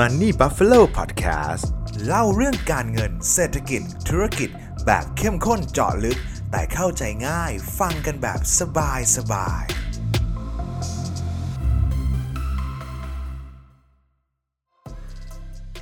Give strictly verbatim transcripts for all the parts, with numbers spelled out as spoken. Money Buffalo Podcast เล่าเรื่องการเงินเศรษฐกิจธุรกิจแบบเข้มข้นเจาะลึกแต่เข้าใจง่ายฟังกันแบบสบายสบาย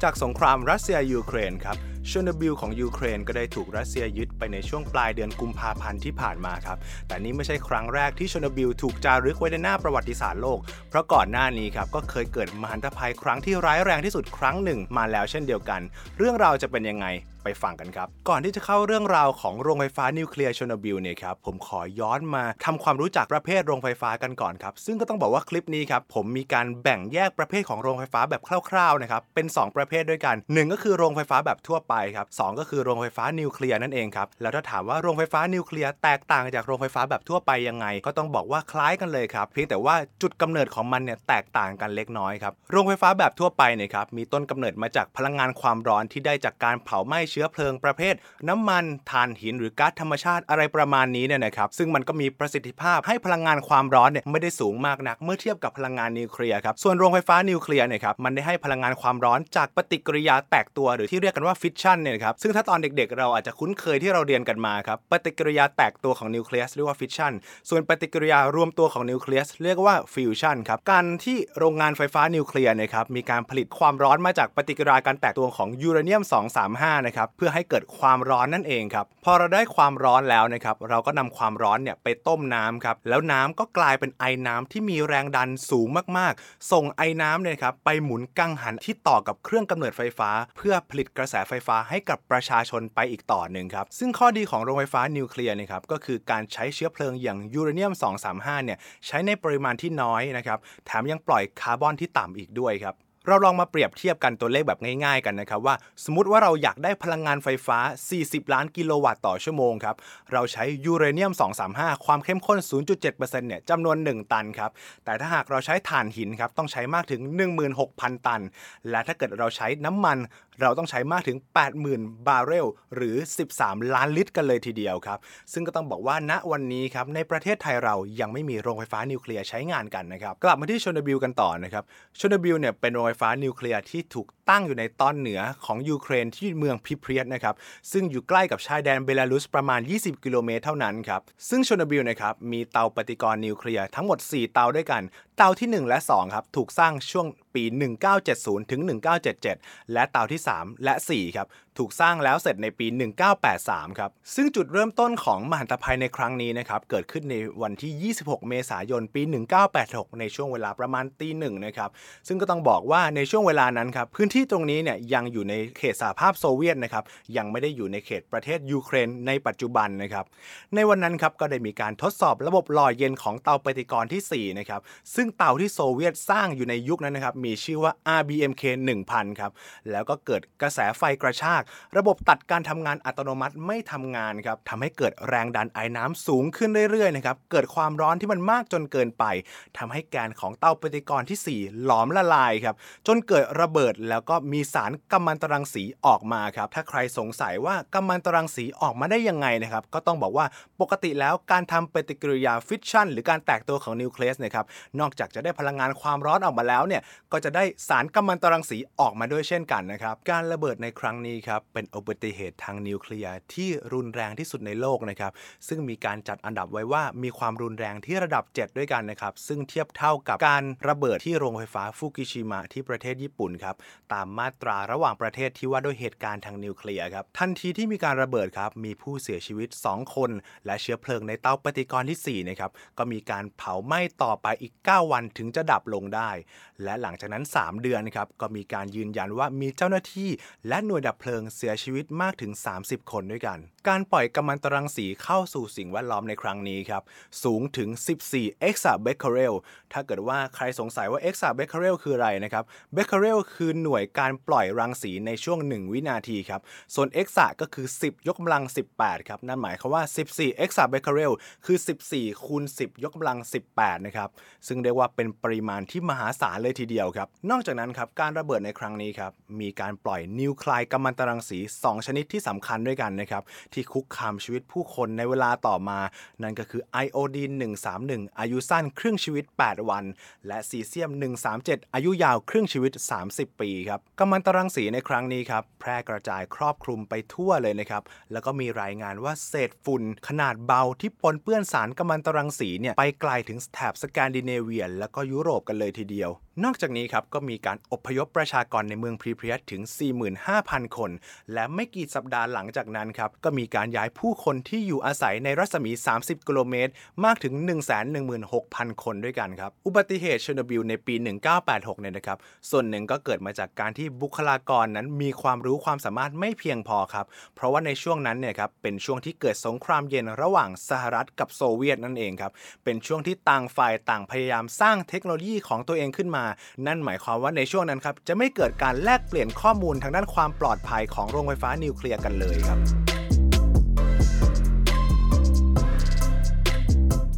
จากสงครามรัสเซียยูเครนครับเชอร์โนบิลของยูเครนก็ได้ถูกรัสเซียยึดไปในช่วงปลายเดือนกุมภาพันธ์ที่ผ่านมาครับแต่นี่ไม่ใช่ครั้งแรกที่เชอร์โนบิลถูกจารึกไว้ในหน้าประวัติศาสตร์โลกเพราะก่อนหน้านี้ครับก็เคยเกิดมหันตภัยครั้งที่ร้ายแรงที่สุดครั้งหนึ่งมาแล้วเช่นเดียวกันเรื่องราวจะเป็นยังไงไปฟังกันครับก่อนที่จะเข้าเรื่องราวของโรงไฟฟ้านิวเคลียร์เชอร์โนบิลเนี่ยครับผมขอย้อนมาทำความรู้จักประเภทโรงไฟฟ้ากันก่อนครับซึ่งก็ต้องบอกว่าคลิปนี้ครับผมมีการแบ่งแยกประเภทของโรงไฟฟ้าแบบคร่าวๆนะครับเป็นสองประเภทด้วยกันหนึ่งก็คือโรงไฟฟ้าแบบทั่วไปครับสองก็คือโรงไฟฟ้านิวเคลียร์นั่นเองครับแล้วถ้าถามว่าโรงไฟฟ้านิวเคลียร์แตกต่างจากโรงไฟฟ้าแบบทั่วไปยังไงก็ต้องบอกว่าคล้ายกันเลยครับเพียงแต่ว่าจุดกำเนิดของมันเนี่ยแตกต่างกันเล็กน้อยครับโรงไฟฟ้าแบบทั่วไปเนี่ยครับมีต้นกำเนิดมาจากพลังงานความร้อนที่ได้จากการเผาไหม้เชื้อเพลิงประเภทน้ำมันถ่านหินหรือก๊าซธรรมชาติอะไรประมาณนี้เนี่ยนะครับซึ่งมันก็มีประสิทธิภาพให้พลังงานความร้อนเนี่ยไม่ได้สูงมากนักเมื่อเทียบกับพลังงานนิวเคลียร์ครับส่วนโรงไฟฟ้านิวเคลียร์เนี่ยครับมันได้ให้พลังงานความร้อนจากปฏิกิริยาแตกตัวหรือที่เรียกกันว่าฟิชชั่นเนี่ยครับซึ่งถ้าตอนเด็กๆเราอาจจะคุ้นเคยที่เราเรียนกันมาครับปฏิกิริยาแตกตัวของนิวเคลียสเรียกว่าฟิชชั่นส่วนปฏิกิริยารวมตัวของนิวเคลียสเรียกว่าฟิวชั่นครับการที่โรงงานไฟฟ้านิวเคลียร์เนี่ยครับมีการผลิตความร้อนมาจากปฏิกิริยาการแตกตัวของยูเรเนียมสองสามห้านะครับเพื่อให้เกิดความร้อนนั่นเองครับพอเราได้ความร้อนแล้วนะครับเราก็นำความร้อนเนี่ยไปต้มน้ำครับแล้วน้ำก็กลายเป็นไอน้ำที่มีแรงดันสูงมากๆส่งไอน้ำเนี่ยครับไปหมุนกังหันที่ต่อกับเครื่องกำเนิดไฟฟ้าเพื่อผลิตกระแสไฟฟ้าให้กับประชาชนไปอีกต่อหนึ่งครับซึ่งข้อดีของโรงไฟฟ้านิวเคลียร์นะครับก็คือการใช้เชื้อเพลิงอย่างยูเรเนียมสองสามห้าเนี่ยใช้ในปริมาณที่น้อยนะครับแถมยังปล่อยคาร์บอนที่ต่ำอีกด้วยครับเราลองมาเปรียบเทียบกันตัวเลขแบบง่ายๆกันนะครับว่าสมมุติว่าเราอยากได้พลังงานไฟฟ้าสี่สิบล้านกิโลวัตต์ต่อชั่วโมงครับเราใช้ยูเรเนียมสองสามห้าความเข้มข้น ศูนย์จุดเจ็ดเปอร์เซ็นต์ เนี่ยจำนวนหนึ่งตันครับแต่ถ้าหากเราใช้ถ่านหินครับต้องใช้มากถึง หนึ่งหมื่นหกพันตันและถ้าเกิดเราใช้น้ำมันเราต้องใช้มากถึง แปดหมื่นบาร์เรลหรือสิบสามล้านลิตรกันเลยทีเดียวครับซึ่งก็ต้องบอกว่าณวันนี้ครับในประเทศไทยเรายังไม่มีโรงไฟฟ้านิวเคลียร์ใช้งานกันนะครับกลับมาที่เชอร์โนบิลกันต่อนะครับเชอร์โนบิลเนี่ยเป็นโรงไฟฟ้านิวเคลียร์ที่ถูกตั้งอยู่ในตอนเหนือของยูเครนที่เมืองพิเพรียตนะครับซึ่งอยู่ใกล้กับชายแดนเบลารุสประมาณยี่สิบกิโลเมตรเท่านั้นครับซึ่งเชอร์โนบิลนะครับมีเตาปฏิกรณ์นิวเคลียร์ทั้งหมดสี่เตาด้วยกันเตาที่หนึ่งและสองครับถูกสร้างช่วงปีหนึ่งเก้าเจ็ดศูนย์ถึงหนึ่งเก้าเจ็ดเจ็ดและเตาที่สามและสี่ครับถูกสร้างแล้วเสร็จในปีหนึ่งเก้าแปดสามครับซึ่งจุดเริ่มต้นของมหันตภัยในครั้งนี้นะครับเกิดขึ้นในวันที่ยี่สิบหกเมษายนปีหนึ่งเก้าแปดหกในช่วงเวลาประมาณ ตีหนึ่ง นะครับซึ่งก็ต้องบอกว่าในช่วงเวลานั้นครับพื้นที่ตรงนี้เนี่ยยังอยู่ในเขตสหภาพโซเวียตนะครับยังไม่ได้อยู่ในเขตประเทศยูเครนในปัจจุบันนะครับในวันนั้นครับก็ได้มีการทดสอบระบบหล่อเย็นของเตาปฏิกรณ์ที่สี่นะครับซึ่งเตาที่โซเวียตสร้างอยู่ในยุคนั้นนะครับมีชื่อว่า อาร์ บี เอ็ม เค หนึ่งพัน ครับแล้วก็เกิดกระแสไฟกระชากระบบตัดการทำงานอัตโนมัติไม่ทำงานครับทำให้เกิดแรงดันไอน้ำสูงขึ้นเรื่อยๆนะครับเกิดความร้อนที่มันมากจนเกินไปทำให้แกนของเตาปฏิกรณ์ที่สี่หลอมละลายครับจนเกิดระเบิดแล้วก็มีสารกัมมันตรังสีออกมาครับถ้าใครสงสัยว่ากัมมันตรังสีออกมาได้ยังไงนะครับก็ต้องบอกว่าปกติแล้วการทำปฏิกิริยาฟิชชั่นหรือการแตกตัวของนิวเคลียสนะครับนอกจากจะได้พลังงานความร้อนออกมาแล้วเนี่ยก็จะได้สารกัมมันตรังสีออกมาด้วยเช่นกันนะครับการระเบิดในครั้งนี้ครับเป็นอุบัติเหตุทางนิวเคลียร์ที่รุนแรงที่สุดในโลกนะครับซึ่งมีการจัดอันดับไว้ว่ามีความรุนแรงที่ระดับเจ็ดด้วยกันนะครับซึ่งเทียบเท่ากับการระเบิดที่โรงไฟฟ้าฟุกุชิมะที่ประเทศญี่ปุ่นครับตามมาตราระหว่างประเทศที่ว่าด้วยเหตุการณ์ทางนิวเคลียร์ครับทันทีที่มีการระเบิดครับมีผู้เสียชีวิตสองคนและเชื้อเพลิงในเตาปฏิกรณ์ที่สี่นะครับก็มีการเผาไหม้ต่อไปอีกเก้าวันถึงจะดับลงได้และหลังจากนั้นสามเดือนครับก็มีการยืนยันว่ามีเจ้าหน้าที่และหน่วยดับเพลิงเสียชีวิตมากถึงสามสิบคนด้วยกันการปล่อยกัมมันตรังสีเข้าสู่สิ่งแวดล้อมในครั้งนี้ครับสูงถึงสิบสี่เอ็กซาเบคเคอเรลถ้าเกิดว่าใครสงสัยว่าเอ็กซาเบคเคอเรลคืออะไรนะครับเบคเคอเรลคือหน่วยการปล่อยรังสีในช่วงหนึ่งวินาทีครับส่วนเอ็กซาก็คือสิบยกกำลังสิบแปดครับนั่นหมายความว่าสิบสี่เอ็กซาเบคเคอเรลคือสิบสี่คูณสิบยกกำลังสิบแปดนะครับซึ่งเรียกว่าเป็นปริมาณที่มหาศาลเลยทีเดียวครับนอกจากนั้นครับการระเบิดในครั้งนี้ครับมีการปล่อยนิวไคลกัมมันตรังสีสองชนิดที่สำคัญด้วยกันนะครับที่คุกคามชีวิตผู้คนในเวลาต่อมานั่นก็คือไอโอดีนหนึ่งสามหนึ่งอายุสั้นครึ่งชีวิตแปดวันและซีเซียมหนึ่งสามเจ็ดอายุยาวครึ่งชีวิตสามสิบปีครับ ครับกัมมันตรังสีในครั้งนี้ครับแพร่กระจายครอบคลุมไปทั่วเลยนะครับแล้วก็มีรายงานว่าเศษฝุ่นขนาดเบาที่ปนเปื้อนสารกัมมันตรังสีเนี่ยไปไกลถึงแถบสแกนดิเนเวียแล้วก็ยุโรปกันเลยทีเดียวนอกจากนี้ครับก็มีการอพยพประชากรในเมืองพรีเพียตถึง สี่หมื่นห้าพัน คนและไม่กี่สัปดาห์หลังจากนั้นครับก็มีการย้ายผู้คนที่อยู่อาศัยในรัศมีสามสิบกิโลเมตรมากถึง หนึ่งแสนหนึ่งหมื่นหกพัน คนด้วยกันครับอุบัติเหตุเชอร์โนบิลในปีหนึ่งพันเก้าร้อยแปดสิบหกเนี่ยนะครับส่วนหนึ่งก็เกิดมาจากการที่บุคลากรนั้นมีความรู้ความสามารถไม่เพียงพอครับเพราะว่าในช่วงนั้นเนี่ยครับเป็นช่วงที่เกิดสงครามเย็นระหว่างสหรัฐกับโซเวียตนั่นเองครับเป็นช่วงที่ต่างฝ่ายต่างพยายามสร้างเทคโนโลยีของตัวเองขึ้นมานั่นหมายความว่าในช่วงนั้นครับจะไม่เกิดการแลกเปลี่ยนข้อมูลทางด้านความปลอดภัยของโรงไฟฟ้านิวเคลียร์กันเลยครับ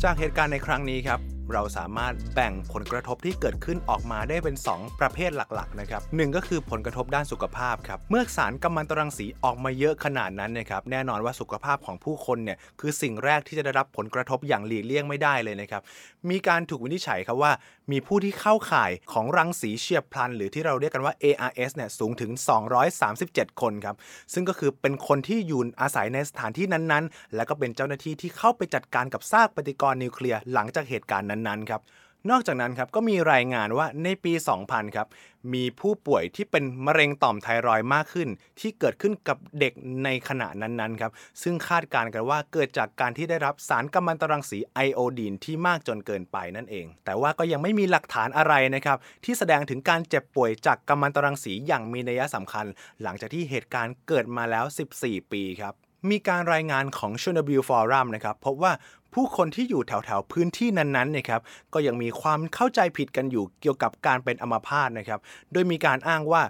จากเหตุการณ์ในครั้งนี้ครับเราสามารถแบ่งผลกระทบที่เกิดขึ้นออกมาได้เป็นสองประเภทหลักๆนะครับหนึ่งก็คือผลกระทบด้านสุขภาพครับเมื่อสารกัมมันตรังสีออกมาเยอะขนาดนั้นนะครับแน่นอนว่าสุขภาพของผู้คนเนี่ยคือสิ่งแรกที่จะได้รับผลกระทบอย่างหลีกเลี่ยงไม่ได้เลยนะครับมีการถูกวินิจฉัยครับว่ามีผู้ที่เข้าข่ายของรังสีเฉียบพลันหรือที่เราเรียกกันว่า เอ อาร์ เอส เนี่ยสูงถึงสองร้อยสามสิบเจ็ดคนครับซึ่งก็คือเป็นคนที่อยู่อาศัยในสถานที่นั้นๆและก็เป็นเจ้าหน้าที่ที่เข้าไปจัดการกับซากปฏิกรณ์นิวเคลียร์หลังจากเหตุการณ์นั้นๆครับนอกจากนั้นครับก็มีรายงานว่าในปีสองพันครับมีผู้ป่วยที่เป็นมะเร็งต่อมไทรอยด์มากขึ้นที่เกิดขึ้นกับเด็กในขณะนั้นๆครับซึ่งคาดการณ์กันว่าเกิดจากการที่ได้รับสารกัมมันตรังสีไอโอดีนที่มากจนเกินไปนั่นเองแต่ว่าก็ยังไม่มีหลักฐานอะไรนะครับที่แสดงถึงการเจ็บป่วยจากกัมมันตรังสีอย่างมีนัยสำคัญหลังจากที่เหตุการณ์เกิดมาแล้วสิบสี่ปีครับมีการรายงานของ Chernobyl Forum นะครับพบว่าผู้คนที่อยู่แถวๆพื้นที่นั้นๆนะครับก็ยังมีความเข้าใจผิดกันอยู่เกี่ยวกับการเป็นอัมพาตนะครับโดยมีการอ้างว่า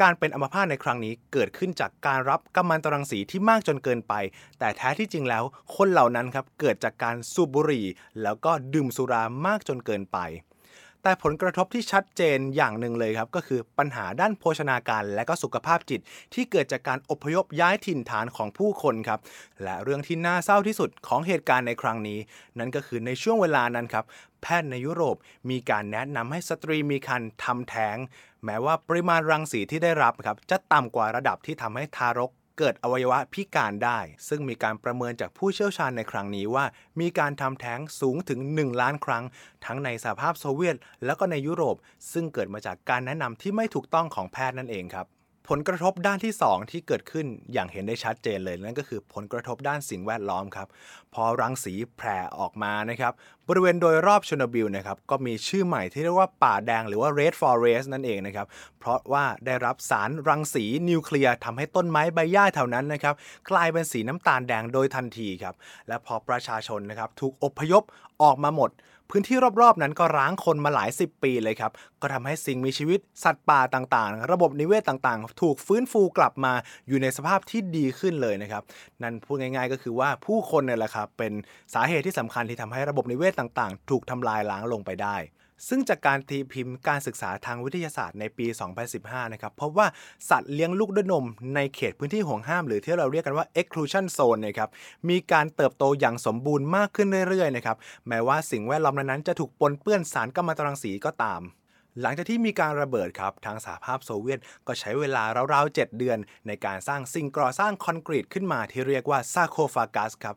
การเป็นอัมพาตในครั้งนี้เกิดขึ้นจากการรับกัมมันตรังสีที่มากจนเกินไปแต่แท้ที่จริงแล้วคนเหล่านั้นครับเกิดจากการสูบบุหรี่แล้วก็ดื่มสุรามากจนเกินไปแต่ผลกระทบที่ชัดเจนอย่างหนึ่งเลยครับก็คือปัญหาด้านโภชนาการและก็สุขภาพจิตที่เกิดจากการอพยพย้ายถิ่นฐานของผู้คนครับและเรื่องที่น่าเศร้าที่สุดของเหตุการณ์ในครั้งนี้นั่นก็คือในช่วงเวลานั้นครับแพทย์ในยุโรปมีการแนะนำให้สตรีมีครรภ์ทำแท้งแม้ว่าปริมาณรังสีที่ได้รับครับจะต่ำกว่าระดับที่ทำให้ทารกเกิดอวัยวะพิการได้ซึ่งมีการประเมินจากผู้เชี่ยวชาญในครั้งนี้ว่ามีการทำแท้งสูงถึงหนึ่งล้านครั้งทั้งในสหภาพโซเวียตแล้วก็ในยุโรปซึ่งเกิดมาจากการแนะนำที่ไม่ถูกต้องของแพทย์นั่นเองครับผลกระทบด้านที่สองที่เกิดขึ้นอย่างเห็นได้ชัดเจนเลยนั่นก็คือผลกระทบด้านสิ่งแวดล้อมครับพอรังสีแผ่ออกมานะครับบริเวณโดยรอบเชอร์โนบิลนะครับก็มีชื่อใหม่ที่เรียกว่าป่าแดงหรือว่า Red Forest นั่นเองนะครับเพราะว่าได้รับสารรังสีนิวเคลียร์ทำให้ต้นไม้ใบหญ้าแถวนั้นนะครับกลายเป็นสีน้ำตาลแดงโดยทันทีครับและพอประชาชนนะครับถูกอพยพออกมาหมดพื้นที่รอบๆนั้นก็ร้างคนมาหลายสิบปีเลยครับก็ทำให้สิ่งมีชีวิตสัตว์ป่าต่างๆระบบนิเวศต่างๆถูกฟื้นฟูกลับมาอยู่ในสภาพที่ดีขึ้นเลยนะครับนั่นพูดง่ายๆก็คือว่าผู้คนเนี่ยแหละครับเป็นสาเหตุที่สำคัญที่ทำให้ระบบนิเวศต่างๆถูกทำลายล้างลงไปได้ซึ่งจากการตีพิมพ์การศึกษาทางวิทยาศาสตร์ในปีสองพันสิบห้านะครับพบว่าสัตว์เลี้ยงลูกด้วยนมในเขตพื้นที่ห่วงห้ามหรือที่เราเรียกกันว่า Exclusion Zone นะครับมีการเติบโตอย่างสมบูรณ์มากขึ้นเรื่อยๆนะครับแม้ว่าสิ่งแวดล้อมนั้นๆจะถูกปนเปื้อนสารกัมมันตรังสีก็ตามหลังจากที่มีการระเบิดครับทางสหภาพโซเวียตก็ใช้เวลาราวๆเจ็ดเดือนในการสร้างสิ่งก่อสร้างคอนกรีตขึ้นมาที่เรียกว่าซาโคฟากัสครับ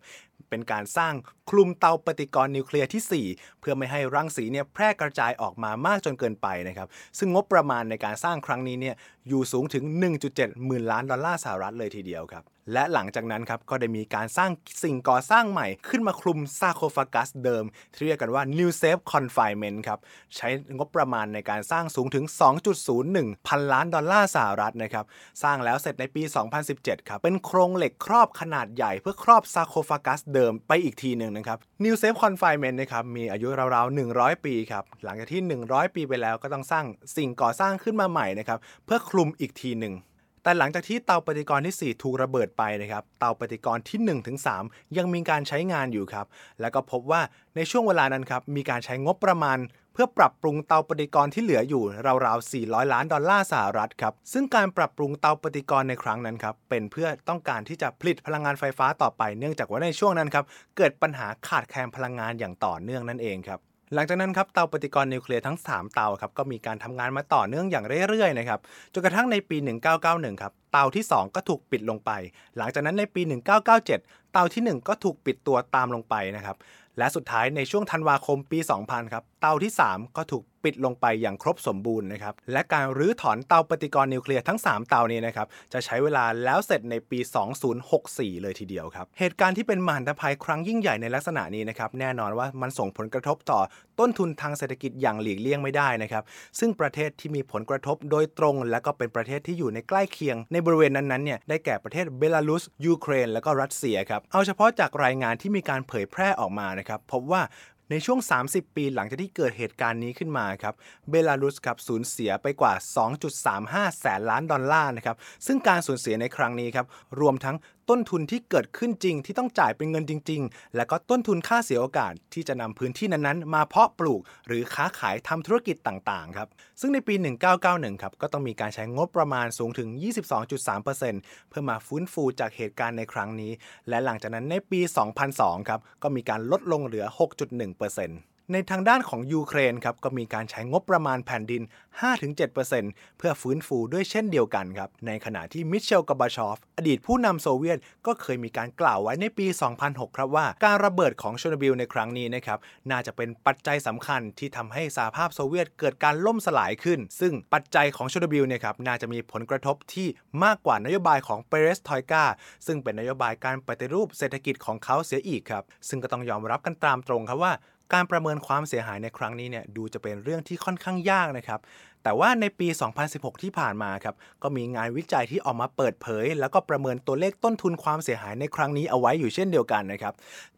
เป็นการสร้างคลุมเตาปฏิกรณ์นิวเคลียร์ที่สี่เพื่อไม่ให้รังสีเนี่ยแพร่กระจายออกมามากจนเกินไปนะครับซึ่งงบประมาณในการสร้างครั้งนี้เนี่ยอยู่สูงถึง หนึ่งจุดเจ็ด หมื่นล้านดอลลาร์สหรัฐเลยทีเดียวครับและหลังจากนั้นครับก็ได้มีการสร้างสิ่งก่อสร้างใหม่ขึ้นมาคลุมซาโคฟากัสเดิมที่เรียกกันว่า New Safe Confinement ครับใช้งบประมาณในการสร้างสูงถึง สองจุดศูนย์หนึ่ง พันล้านดอลลาร์สหรัฐนะครับสร้างแล้วเสร็จในปีสองพันสิบเจ็ดครับเป็นโครงเหล็กครอบขนาดใหญ่เพื่อครอบซาโคฟากัสเดิมไปอีกทีนึงนะครับ New Safe Confinement นะครับมีอายุราวๆหนึ่งร้อยปีครับหลังจากที่หนึ่งร้อยปีไปแล้วก็ต้องสร้างสิ่งก่อสร้างขึ้นมาใหม่นะครับเพื่อคลุมอีกทีนึงแต่หลังจากที่เตาปฏิกรณ์ที่สี่ถูกระเบิดไปนะครับเตาปฏิกรณ์ที่หนึ่งถึงสามยังมีการใช้งานอยู่ครับแล้วก็พบว่าในช่วงเวลานั้นครับมีการใช้งบประมาณเพื่อปรับปรุงเตาปฏิกรณ์ที่เหลืออยู่ราวๆสี่ร้อยล้านดอลลาร์สหรัฐครับซึ่งการปรับปรุงเตาปฏิกรณ์ในครั้งนั้นครับเป็นเพื่อต้องการที่จะผลิตพลังงานไฟฟ้าต่อไปเนื่องจากว่าในช่วงนั้นครับเกิดปัญหาขาดแคลนพลังงานอย่างต่อเนื่องนั่นเองครับ หลังจากนั้นครับเตาปฏิกรณ์นิวเคลียร์ทั้งสามเตาครับก็มีการทำงานมาต่อเนื่องอย่างเรื่อยๆนะครับจนกระทั่งในปีหนึ่งพันเก้าร้อยเก้าสิบเอ็ดครับเตาที่สองก็ถูกปิดลงไปหลังจากนั้นในปีหนึ่งพันเก้าร้อยเก้าสิบเจ็ดเตาที่หนึ่งก็ถูกปิดตัวตามลงไปนะครับและสุดท้ายในช่วงธันวาคมปีสองพันครับเตาที่สามก็ถูกปิดลงไปอย่างครบสมบูรณ์นะครับและการรื้อถอนเตาปฏิกรณ์นิวเคลียร์ทั้งสามเตานี้นะครับจะใช้เวลาแล้วเสร็จในปีสองพันหกสิบสี่เลยทีเดียวครับเหตุการณ์ที่เป็นมหันตภัยครั้งยิ่งใหญ่ในลักษณะนี้นะครับแน่นอนว่ามันส่งผลกระทบต่อต้นทุนทางเศรษฐกิจอย่างหลีกเลี่ยงไม่ได้นะครับซึ่งประเทศที่มีผลกระทบโดยตรงและก็เป็นประเทศที่อยู่ในใกล้เคียงในบริเวณนั้นๆเนี่ยได้แก่ประเทศเบลารุสยูเครนและก็รัสเซียครับเอาเฉพาะจากรายงานที่มีการเผยแพร่ออกมานะครับพบว่าในช่วงสามสิบปีหลังจากที่เกิดเหตุการณ์นี้ขึ้นมาครับเบลารุสครับสูญเสียไปกว่า สองจุดสามห้า แสนล้านดอลลาร์นะครับซึ่งการสูญเสียในครั้งนี้ครับรวมทั้งต้นทุนที่เกิดขึ้นจริงที่ต้องจ่ายเป็นเงินจริงๆและก็ต้นทุนค่าเสียโอกาสที่จะนำพื้นที่นั้นๆมาเพาะปลูกหรือค้าขายทำธุรกิจต่างๆครับซึ่งในปีหนึ่งพันเก้าร้อยเก้าสิบเอ็ดครับก็ต้องมีการใช้งบประมาณสูงถึง ยี่สิบสองจุดสามเปอร์เซ็นต์ เพื่อมาฟื้นฟูจากเหตุการณ์ในครั้งนี้และหลังจากนั้นในปีสองพันสองครับก็มีการลดลงเหลือ หกจุดหนึ่งเปอร์เซ็นต์ในทางด้านของยูเครนครับก็มีการใช้งบประมาณแผ่นดิน ห้าถึงเจ็ดเปอร์เซ็นต์ เพื่อฟื้นฟูด้วยเช่นเดียวกันครับในขณะที่มิเชล กอร์บาชอฟอดีตผู้นำโซเวียตก็เคยมีการกล่าวไว้ในปีสองพันหกครับว่าการระเบิดของเชอร์โนบิลในครั้งนี้นะครับน่าจะเป็นปัจจัยสำคัญที่ทำให้สหภาพโซเวียตเกิดการล่มสลายขึ้นซึ่งปัจจัยของเชอร์โนบิลเนี่ยครับน่าจะมีผลกระทบที่มากกว่านโยบายของเปเรสทอยกาซึ่งเป็นนโยบายการปฏิรูปเศรษฐกิจของเขาเสียอีกครับซึ่งก็ต้องยอมรับกันตามตรงครับว่าการประเมินความเสียหายในครั้งนี้เนี่ยดูจะเป็นเรื่องที่ค่อนข้างยากนะครับแต่ว่าในปีสองพันสิบหกที่ผ่านมาครับก็มีงานวิจัยที่ออกมาเปิดเผยแล้วก็ประเมินตัวเลขต้นทุนความเสียหายในครั้งนี้เอาไว้อยู่เช่นเดียวกันนะครับ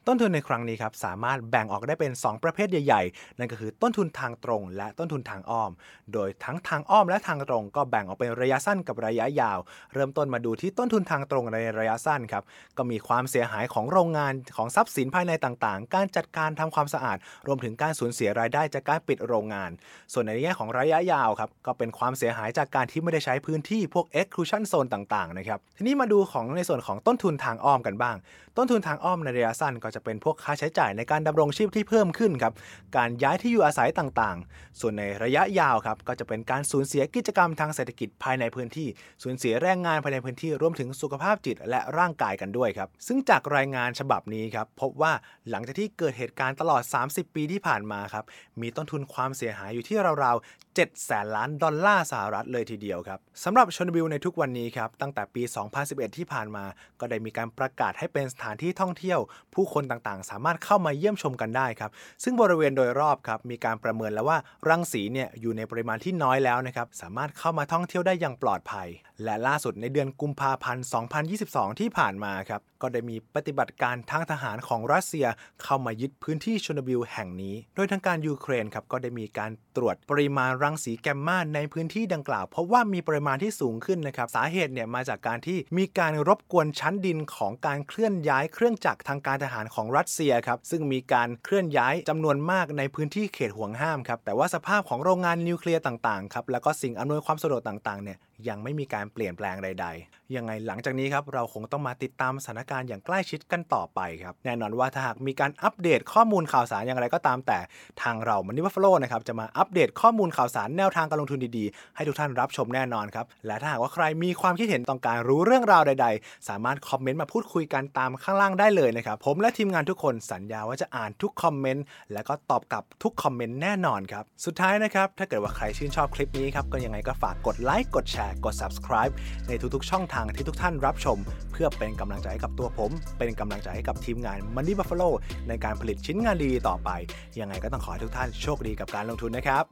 ต้นทุนในครั้งนี้ครับสามารถแบ่งออกได้เป็นสองประเภทใหญ่ๆนั่นก็คือต้นทุนทางตรงและต้นทุนทางอ้อมโดยทั้งทางอ้อมและทางตรงก็แบ่งออกเป็นระยะสั้นกับระยะยาวเริ่มต้นมาดูที่ต้นทุนทางตรงในระยะสั้นครับก็มีความเสียหายของโรงงานของทรัพย์สินภายในต่างๆการจัดการทำความสะอาดรวมถึงการสูญเสียรายได้จากการปิดโรงงานส่วนในแง่ของระยะยาวครับก็เป็นความเสียหายจากการที่ไม่ได้ใช้พื้นที่พวก Exclusion Zone ต่างๆนะครับทีนี้มาดูของในส่วนของต้นทุนทางอ้อมกันบ้างต้นทุนทางอ้อมในระยะสั้นก็จะเป็นพวกค่าใช้จ่ายในการดำรงชีพที่เพิ่มขึ้นครับการย้ายที่อยู่อาศัยต่างๆส่วนในระยะยาวครับก็จะเป็นการสูญเสียกิจกรรมทางเศรษฐกิจภายในพื้นที่สูญเสียแรงงานภายในพื้นที่รวมถึงสุขภาพจิตและร่างกายกันด้วยครับซึ่งจากรายงานฉบับนี้ครับพบว่าหลังจากที่เกิดเหตุการณ์ตลอดสามสิบปีที่ผ่านมาครับมีต้นทุนความเสียหายอยู่ที่ราวๆเจ็ดแสนล้านดอลลาร์สหรัฐเลยทีเดียวครับสำหรับเชอร์โนบิลในทุกวันนี้ครับตั้งแต่ปีสองพันสิบเอ็ดที่ผ่านมาก็ได้มีการประกาศให้เป็นสถานที่ท่องเที่ยวผู้คนต่างๆสามารถเข้ามาเยี่ยมชมกันได้ครับซึ่งบริเวณโดยรอบครับมีการประเมินแล้วว่ารังสีเนี่ยอยู่ในปริมาณที่น้อยแล้วนะครับสามารถเข้ามาท่องเที่ยวได้อย่างปลอดภัยและล่าสุดในเดือนกุมภาพันธ์สองพันยี่สิบสองที่ผ่านมาครับก็ได้มีปฏิบัติการทางทหารของรัสเซียเข้ามายึดพื้นที่เชอร์โนบิลแห่งนี้โดยทางการยูเครนครับก็ได้มีการตรวจปริมาณรังสีแกมมาในพื้นที่ดังกล่าวเพราะว่ามีปริมาณที่สูงขึ้นนะครับสาเหตุเนี่ยมาจากการที่มีการรบกวนชั้นดินของการเคลื่อนย้ายเครื่องจักรทางการทหารของรัสเซียครับซึ่งมีการเคลื่อนย้ายจำนวนมากในพื้นที่เขตห่วงห้ามครับแต่ว่าสภาพของโรงงานนิวเคลียร์ต่างๆครับแล้วก็สิ่งอำนวยความสะดวกต่างๆเนี่ยยังไม่มีการเปลี่ยนแปลงใดๆยังไงหลังจากนี้ครับเราคงต้องมาติดตามสถานการณ์อย่างใกล้ชิดกันต่อไปครับแน่นอนว่าถ้าหากมีการอัปเดตข้อมูลข่าวสารอย่างไรก็ตามแต่ทางเรามันนี่ว่าฟอลโล่นะครับจะมาอัปเดตข้อมูลข่าวสารแนวทางการลงทุนดีๆให้ทุกท่านรับชมแน่นอนครับและถ้าหากว่าใครมีความคิดเห็นต้องการรู้เรื่องราวใดๆสามารถคอมเมนต์มาพูดคุยกันตามข้างล่างได้เลยนะครับผมและทีมงานทุกคนสัญญาว่าจะอ่านทุกคอมเมนต์และก็ตอบกลับทุกคอมเมนต์แน่นอนครับสุดท้ายนะครับถ้าเกิดว่าใครชื่นชอบคลิปนี้ครับก็ยังไงก็ฝากกดไลค์กดแชร์กด Subscribe ในทุกๆช่องทางที่ทุกท่านรับชมเพื่อเป็นกำลังใจให้กับตัวผมเป็นกำลังใจให้กับทีมงาน Money Buffalo ในการผลิตชิ้นงานดีๆต่อไปยังไงก็ต้องขอให้ทุกท่านโชคดีกับการลงทุนนะครับ